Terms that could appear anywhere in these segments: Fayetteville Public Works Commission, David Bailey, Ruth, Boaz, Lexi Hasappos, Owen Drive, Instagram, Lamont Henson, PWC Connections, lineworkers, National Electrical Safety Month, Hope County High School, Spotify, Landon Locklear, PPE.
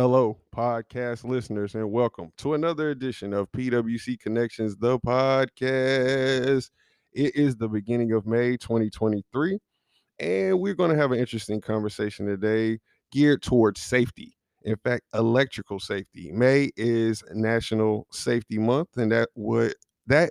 Hello, podcast listeners, and welcome to another edition of PWC Connections, the podcast. It is the beginning of May 2023, and we're going to have an interesting conversation today geared towards safety. In fact, electrical safety. May is National Safety Month, and that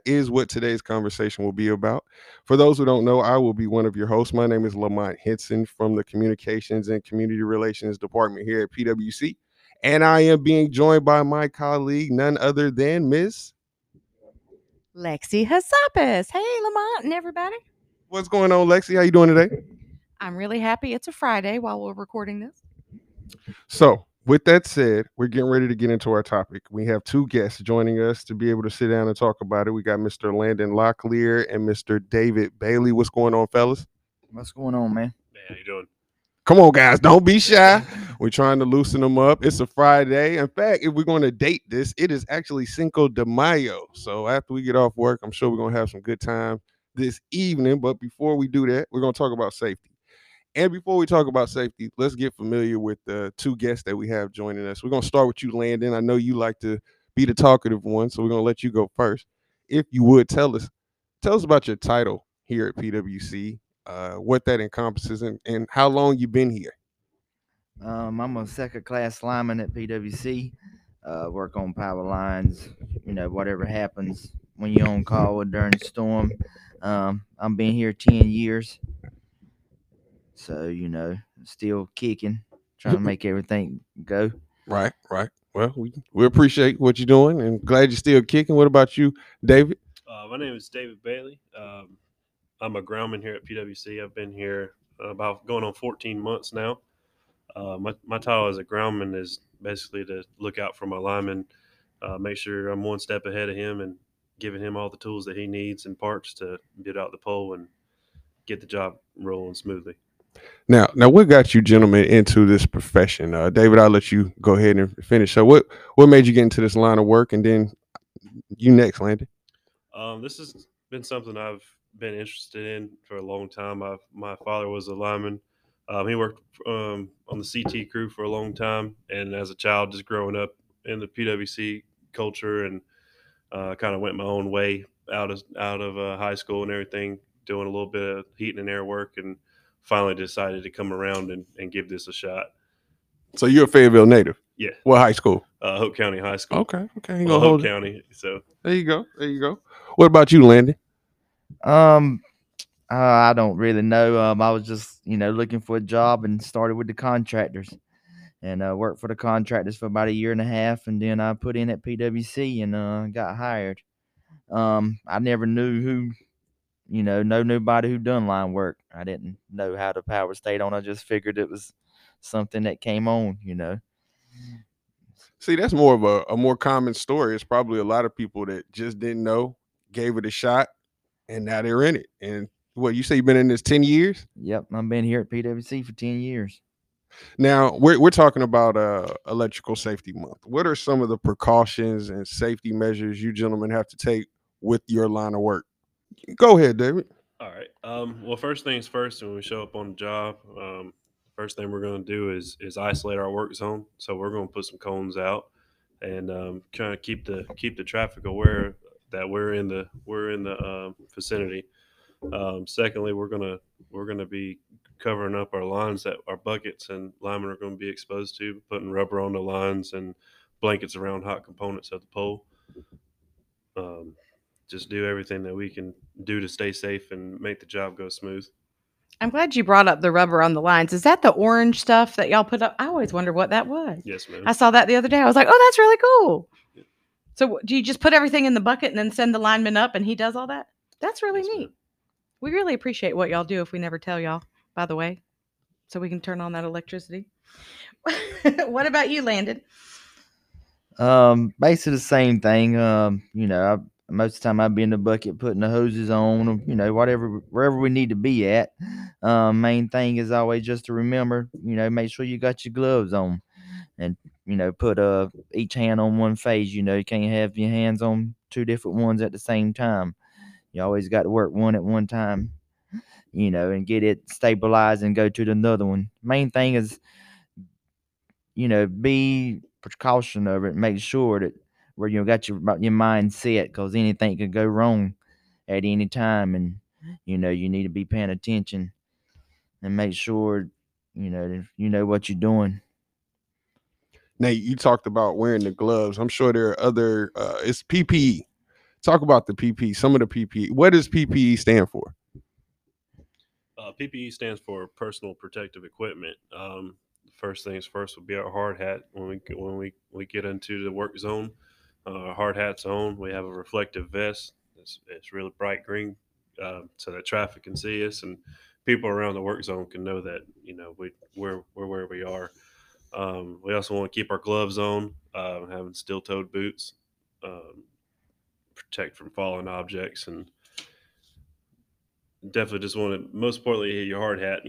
is what today's conversation will be about. For those who don't know, I will be one of your hosts. My name is Lamont Henson from the Communications and Community Relations Department here at PWC. And I am being joined by my colleague, none other than Miss Lexi Hasappos. Hey, Lamont and everybody. What's going on, Lexi? How you doing today? I'm really happy. It's a Friday while we're recording this. So, with that said, we're getting ready to get into our topic. We have two guests joining us to be able to sit down and talk about it. We got Mr. Landon Locklear and Mr. David Bailey. What's going on, fellas? What's going on, man? Man, how you doing? Come on, guys. Don't be shy. We're trying to loosen them up. It's a Friday. In fact, if we're going to date this, it is actually Cinco de Mayo. So after we get off work, I'm sure we're going to have some good time this evening. But before we do that, we're going to talk about safety. And before we talk about safety, let's get familiar with the two guests that we have joining us. We're going to start with you, Landon. I know you like to be the talkative one, so we're going to let you go first. If you would, tell us about your title here at PWC, what that encompasses, and how long you've been here. I'm a second-class lineman at PWC. Work on power lines, whatever happens when you're on call or during the storm. I've been here 10 years. So, still kicking, trying to make everything go. Right. Well, we appreciate what you're doing and glad you're still kicking. What about you, David? My name is David Bailey. I'm a groundman here at PWC. I've been here about going on 14 months now. My title as a groundman is basically to look out for my lineman, make sure I'm one step ahead of him and giving him all the tools that he needs and parts to get out the pole and get the job rolling smoothly. Now, what got you gentlemen into this profession? David, I'll let you go ahead and finish. So what made you get into this line of work? And then you next, Landon. This has been something I've been interested in for a long time. My father was a lineman. He worked on the CT crew for a long time. And as a child, just growing up in the PWC culture and kind of went my own way out of high school and everything, doing a little bit of heating and air work and finally decided to come around and give this a shot. So you're a Fayetteville native? Yeah. What high school? Hope County High School. Okay. Well, Hope County. So there you go. What about you, Landon? I don't really know. I was just, looking for a job and started with the contractors and worked for the contractors for about a year and a half. And then I put in at PWC and got hired. I never knew who. Know nobody who done line work. I didn't know how the power stayed on. I just figured it was something that came on, See, that's more of a more common story. It's probably a lot of people that just didn't know, gave it a shot, and now they're in it. And what, you say you've been in this 10 years? Yep, I've been here at PWC for 10 years. Now, we're talking about Electrical Safety Month. What are some of the precautions and safety measures you gentlemen have to take with your line of work? Go ahead, David. All right. Well, first things first, when we show up on the job, first thing we're going to do is isolate our work zone. So we're going to put some cones out and kind of keep the traffic aware that we're in the vicinity. Secondly, we're going to be covering up our lines that our buckets and linemen are going to be exposed to, putting rubber on the lines and blankets around hot components of the pole. Just do everything that we can do to stay safe and make the job go smooth. I'm glad you brought up the rubber on the lines. Is that the orange stuff that y'all put up? I always wonder what that was. Yes, ma'am. I saw that the other day. I was like, oh, that's really cool. Yeah. So do you just put everything in the bucket and then send the lineman up and he does all that? That's really neat. Ma'am. We really appreciate what y'all do if we never tell y'all, by the way, so we can turn on that electricity. What about you, Landon? Basically the same thing. Most of the time I'd be in the bucket putting the hoses on, wherever we need to be at. Main thing is always just to remember, make sure you got your gloves on and, put each hand on one phase. You can't have your hands on two different ones at the same time. You always got to work one at one time, and get it stabilized and go to another one. Main thing is, you know, be precaution over it. Make sure that where you got your mind set, because anything could go wrong at any time, and you know you need to be paying attention and make sure you know what you're doing. Now, you talked about wearing the gloves. I'm sure there are other. It's PPE. Talk about the PPE. Some of the PPE. What does PPE stand for? PPE stands for personal protective equipment. First things first would be our hard hat. When we get into the work zone, our hard hat's on. We have a reflective vest. It's really bright green, so that traffic can see us and people around the work zone can know that we're where we are. We also want to keep our gloves on, having steel-toed boots, protect from falling objects, and definitely just want to, most importantly, hit your hard hat,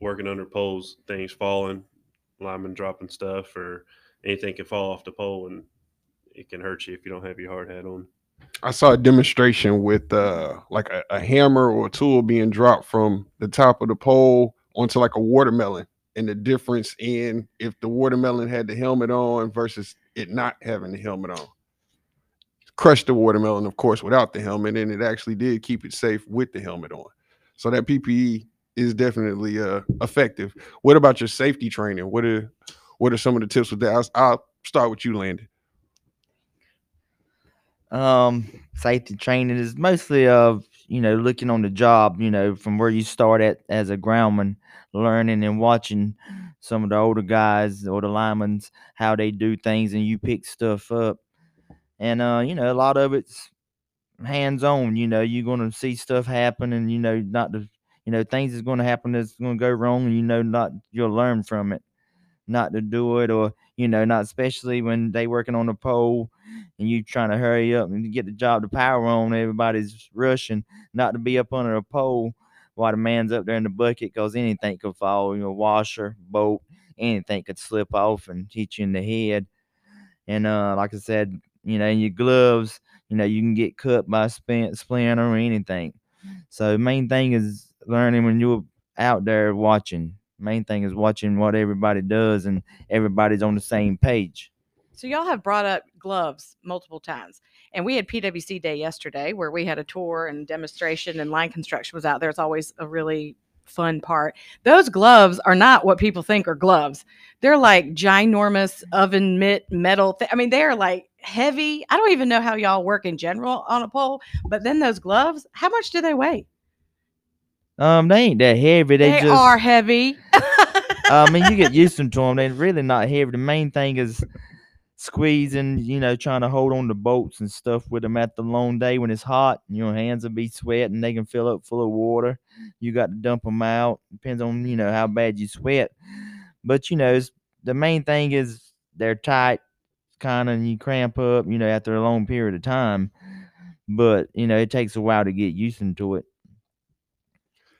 working under poles, things falling, linemen dropping stuff, or anything can fall off the pole and it can hurt you if you don't have your hard hat on. I saw a demonstration with like a hammer or a tool being dropped from the top of the pole onto like a watermelon. And the difference in if the watermelon had the helmet on versus it not having the helmet on. Crushed the watermelon, of course, without the helmet, and it actually did keep it safe with the helmet on. So that PPE is definitely effective. What about your safety training? What are some of the tips with that? I'll start with you, Landon. Safety training is mostly of looking on the job, from where you start at as a groundman, learning and watching some of the older guys or the linemen, how they do things, and you pick stuff up. And, a lot of it's hands-on, you're going to see stuff happen and, not to, things is going to happen that's going to go wrong and, you'll learn from it, not to do it or, not especially when they working on the pole and you trying to hurry up and get the job to power on. Everybody's rushing, not to be up under a pole while the man's up there in the bucket, because anything could fall, washer, bolt, anything could slip off and hit you in the head. And like I said, in your gloves, you can get cut by a splinter or anything. So main thing is learning when you're out there watching. Main thing is watching what everybody does and everybody's on the same page. So y'all have brought up gloves multiple times, and we had PWC Day yesterday where we had a tour and demonstration, and line construction was out there. It's always a really fun part. Those gloves are not what people think are gloves. They're like ginormous oven mitt metal. They are like heavy. I don't even know how y'all work in general on a pole, but then those gloves, how much do they weigh? They ain't that heavy. They just are heavy. You get used to them. They're really not heavy. The main thing is squeezing, trying to hold on to bolts and stuff with them at the long day when it's hot. Your hands will be sweating. They can fill up full of water. You got to dump them out. Depends on, how bad you sweat. But, the main thing is they're tight, kind of, and you cramp up, after a long period of time. But, it takes a while to get used to it.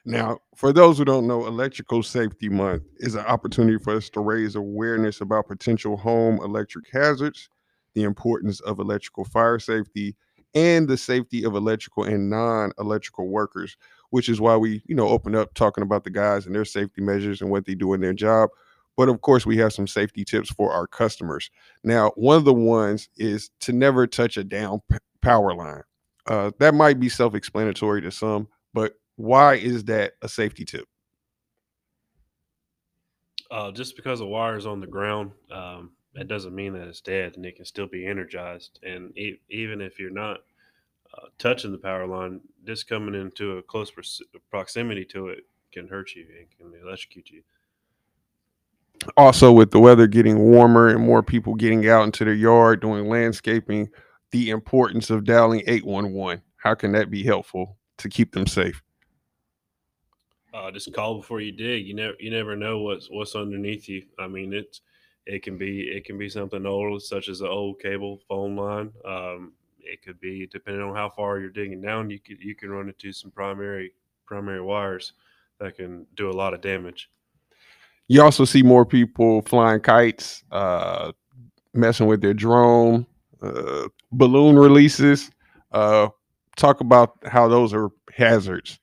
Now, for those who don't know, Electrical Safety Month is an opportunity for us to raise awareness about potential home electric hazards, the importance of electrical fire safety, and the safety of electrical and non-electrical workers, which is why we, open up talking about the guys and their safety measures and what they do in their job. But, of course, we have some safety tips for our customers. Now, one of the ones is to never touch a down power line. That might be self-explanatory to some, but why is that a safety tip? Just because a wire is on the ground, that doesn't mean that it's dead, and it can still be energized. And even if you're not touching the power line, just coming into a close proximity to it can hurt you and can electrocute you. Also, with the weather getting warmer and more people getting out into their yard doing landscaping, the importance of dialing 811. How can that be helpful to keep them safe? Just call before you dig. You never know what's underneath you. It can be something old, such as an old cable phone line. It could be, depending on how far you're digging down, you can run into some primary wires that can do a lot of damage. You also see more people flying kites, messing with their drone, balloon releases. Talk about how those are hazards.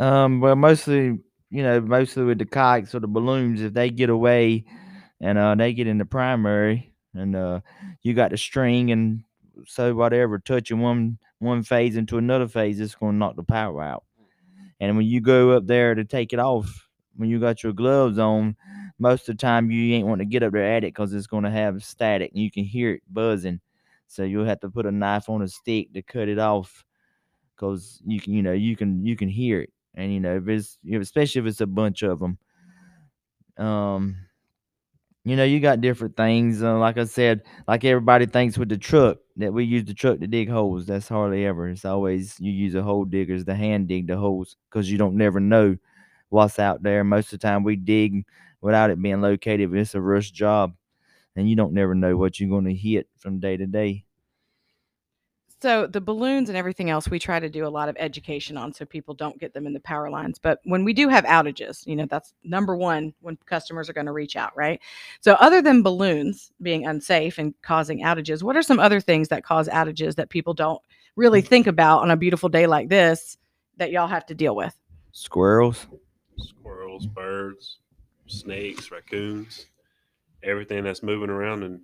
Well, mostly with the kites or the balloons, if they get away and they get in the primary, and you got the string, and so whatever, touching one phase into another phase, it's going to knock the power out. And when you go up there to take it off, when you got your gloves on, most of the time you ain't want to get up there at it because it's going to have static, and you can hear it buzzing. So you'll have to put a knife on a stick to cut it off because you can hear it. And if it's, especially if it's a bunch of them, you got different things. Like I said, like everybody thinks with the truck that we use the truck to dig holes. That's hardly ever. It's always you use a hole digger, the hand dig the holes, because you don't never know what's out there. Most of the time we dig without it being located. It's a rush job, and you don't never know what you're going to hit from day to day. So the balloons and everything else, we try to do a lot of education on so people don't get them in the power lines. But when we do have outages, that's number one when customers are going to reach out, right? So other than balloons being unsafe and causing outages, what are some other things that cause outages that people don't really think about on a beautiful day like this that y'all have to deal with? Squirrels, birds, snakes, raccoons, everything that's moving around and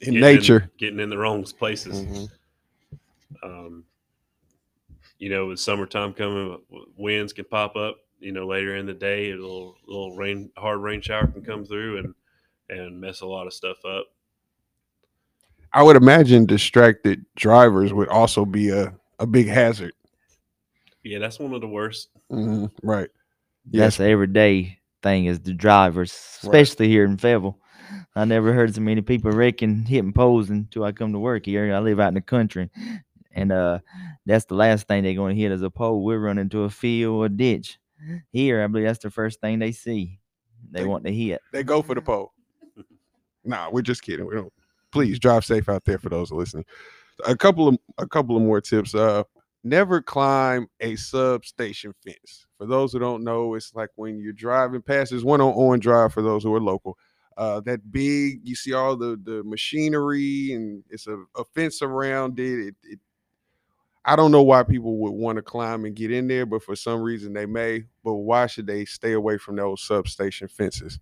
in nature, getting in the wrong places. Mm-hmm. With summertime coming, winds can pop up, later in the day, a little rain, hard rain shower can come through and mess a lot of stuff up. I would imagine distracted drivers would also be a big hazard. Yeah. That's one of the worst. Mm-hmm. Right. Yes. That's the everyday thing is the drivers, especially here in Fayetteville. I never heard so many people wrecking, hitting poles until I come to work here. I live out in the country, and that's the last thing they're going to hit is a pole. We're running to a field or a ditch. Here, I believe that's the first thing they see. They want to hit. They go for the pole. Nah, we're just kidding. We don't. Please drive safe out there for those listening. A couple of more tips. Never climb a substation fence. For those who don't know, it's like when you're driving past. There's one on Owen Drive for those who are local. That big, you see all the machinery, and it's a fence around it. I don't know why people would want to climb and get in there, but for some reason they may. But why should they stay away from those substation fences?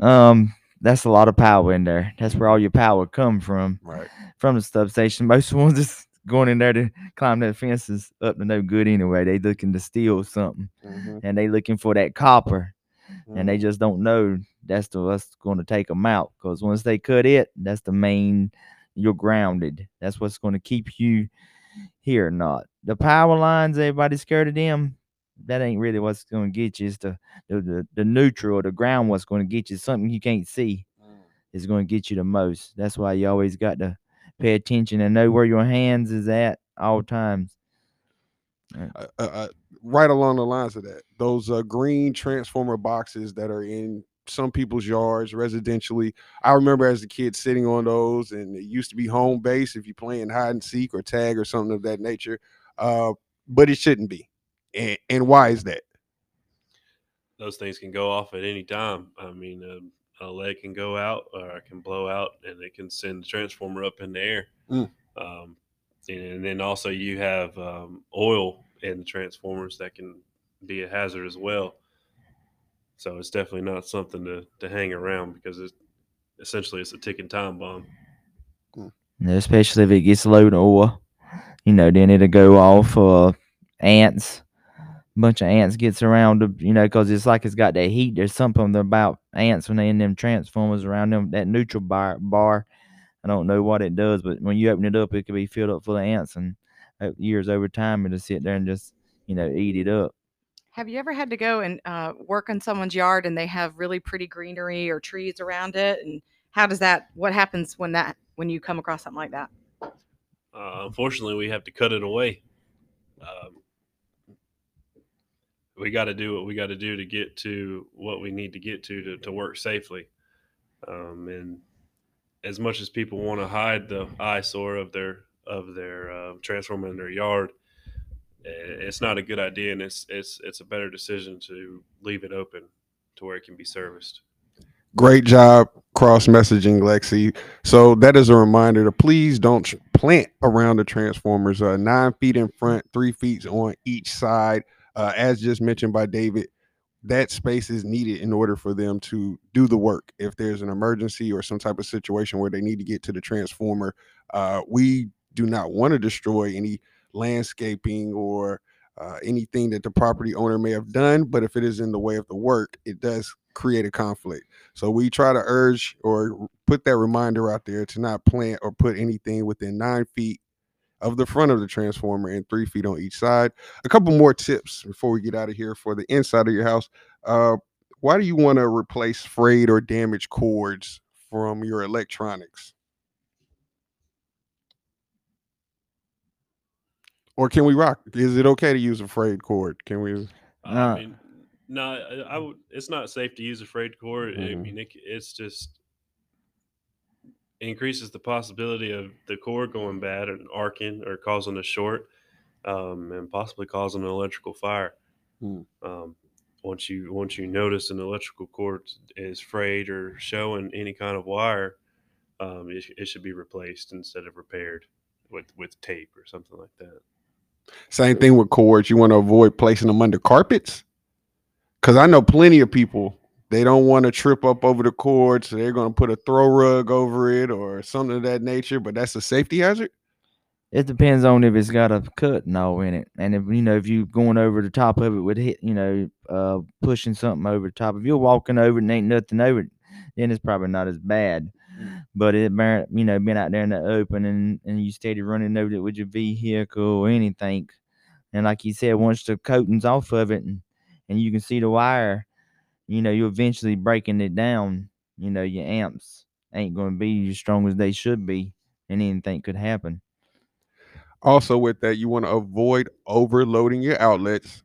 That's a lot of power in there. That's where all your power come from. Right. From the substation. Most ones just going in there to climb that fence is up to no good anyway. They looking to steal something. Mm-hmm. And they looking for that copper. Mm-hmm. And they just don't know that's going to take them out, because once they cut it, that's the main, you're grounded. That's what's going to keep you here or not. The power lines, everybody's scared of them. That ain't really what's going to get you. It's the neutral or the ground what's going to get you. Something you can't see is going to get you the most. That's why you always got to pay attention and know where your hands is at all times. Right along the lines of that, those green transformer boxes that are in some people's yards residentially, I remember as a kid sitting on those, and it used to be home base if you're playing hide and seek or tag or something of that nature, but it shouldn't be. And why is that? Those things can go off at any time. I mean, a leg can go out or it can blow out, and it can send the transformer up in the air. And then also you have oil in the transformers that can be a hazard as well. So it's definitely not something to hang around, because it's essentially a ticking time bomb. Especially if it gets low in oil, then it'll go off. Ants, a bunch of ants gets around, because it's like it's got that heat. There's something about ants when they in them transformers around them, that neutral bar. I don't know what it does, but when you open it up, it could be filled up full of ants, and years over time, it'll sit there and just, eat it up. Have you ever had to go and work in someone's yard and they have really pretty greenery or trees around it? And what happens when you come across something like that? Unfortunately, we have to cut it away. We got to do what we got to do to get to what we need to get to work safely. And as much as people want to hide the eyesore of their transformer in their yard, it's not a good idea, and it's a better decision to leave it open to where it can be serviced. Great job cross-messaging, Lexi. So that is a reminder to please don't plant around the transformers, 9 feet in front, 3 feet on each side. As just mentioned by David, that space is needed in order for them to do the work. If there's an emergency or some type of situation where they need to get to the transformer, we do not want to destroy any landscaping or anything that the property owner may have done. But if it is in the way of the work, it does create a conflict. So we try to urge or put that reminder out there to not plant or put anything within 9 feet of the front of the transformer and 3 feet on each side. A couple more tips before we get out of here for the inside of your house. Why do you want to replace frayed or damaged cords from your electronics? Or can we rock? Is it okay to use a frayed cord? Can we? I mean, no, I would. It's not safe to use a frayed cord. Mm-hmm. I mean, it's just increases the possibility of the cord going bad and arcing or causing a short, and possibly causing an electrical fire. Mm. Once you notice an electrical cord is frayed or showing any kind of wire, it should be replaced instead of repaired with tape or something like that. Same thing with cords. You want to avoid placing them under carpets, because I know plenty of people, they don't want to trip up over the cord, so they're going to put a throw rug over it or something of that nature, but that's a safety hazard? It depends on if it's got a cut and all in it. And if, you know, if you going over the top of it with, pushing something over the top. If you're walking over it and ain't nothing over it, then it's probably not as bad. But it, being out there in the open and you steady running over it with your vehicle or anything. And like you said, once the coating's off of it and you can see the wire, you're eventually breaking it down. Your amps ain't going to be as strong as they should be, and anything could happen. Also with that, you want to avoid overloading your outlets.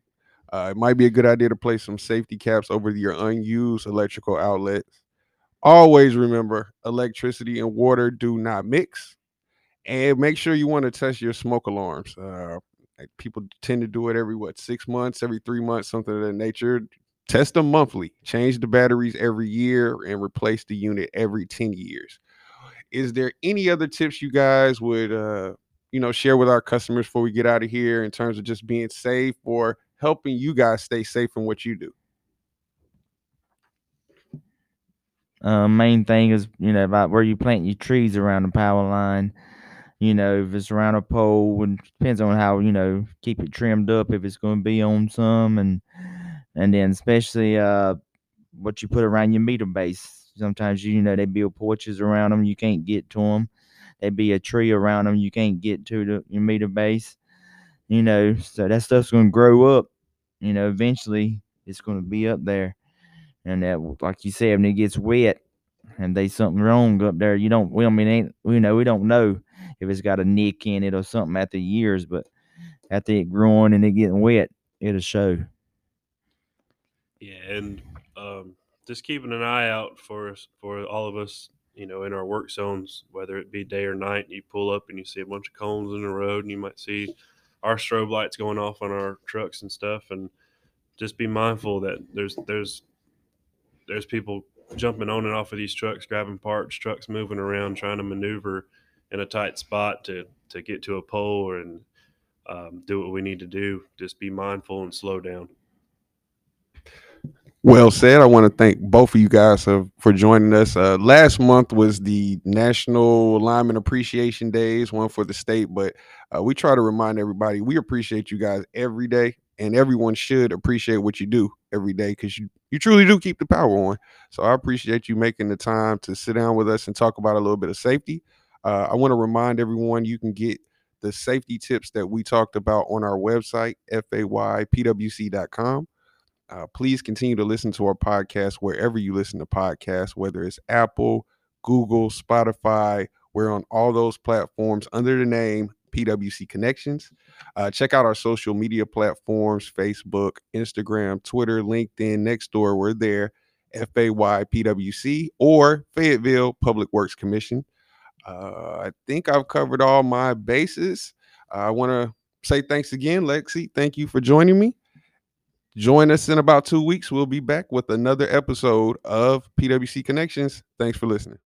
It might be a good idea to place some safety caps over your unused electrical outlets. Always remember, electricity and water do not mix. And make sure you want to test your smoke alarms. People tend to do it every, 6 months, every 3 months, something of that nature. Test them monthly, change the batteries every year, and replace the unit every 10 years. Is there any other tips you guys would, share with our customers before we get out of here in terms of just being safe or helping you guys stay safe in what you do? Main thing is, about where you plant your trees around the power line. If it's around a pole, and depends on how, keep it trimmed up if it's going to be on some, and then especially what you put around your meter base. Sometimes, they build porches around them. You can't get to them. They be a tree around them. You can't get to your meter base. So that stuff's going to grow up. Eventually it's going to be up there. And that, like you said, when it gets wet and there's something wrong up there, we don't know if it's got a nick in it or something after years, but after it growing and it getting wet, it'll show. Yeah, and just keeping an eye out for all of us, in our work zones, whether it be day or night. You pull up and you see a bunch of cones in the road, and you might see our strobe lights going off on our trucks and stuff. And just be mindful that there's people jumping on and off of these trucks, grabbing parts, trucks moving around, trying to maneuver in a tight spot to get to a pole and do what we need to do. Just be mindful and slow down. Well said. I want to thank both of you guys for joining us. Last month was the National Lineman Appreciation Days, one for the state, but we try to remind everybody, we appreciate you guys every day, and everyone should appreciate what you do every day, because you truly do keep the power on. So I appreciate you making the time to sit down with us and talk about a little bit of safety. I want to remind everyone you can get the safety tips that we talked about on our website, faypwc.com. Please continue to listen to our podcast wherever you listen to podcasts, whether it's Apple, Google, Spotify. We're on all those platforms under the name PWC Connections. Check out our social media platforms, Facebook, Instagram, Twitter, LinkedIn, Nextdoor. We're there, FAYPWC or Fayetteville Public Works Commission. I think I've covered all my bases. I want to say thanks again, Lexi. Thank you for joining me. Join us in about 2 weeks. We'll be back with another episode of PWC Connections. Thanks for listening.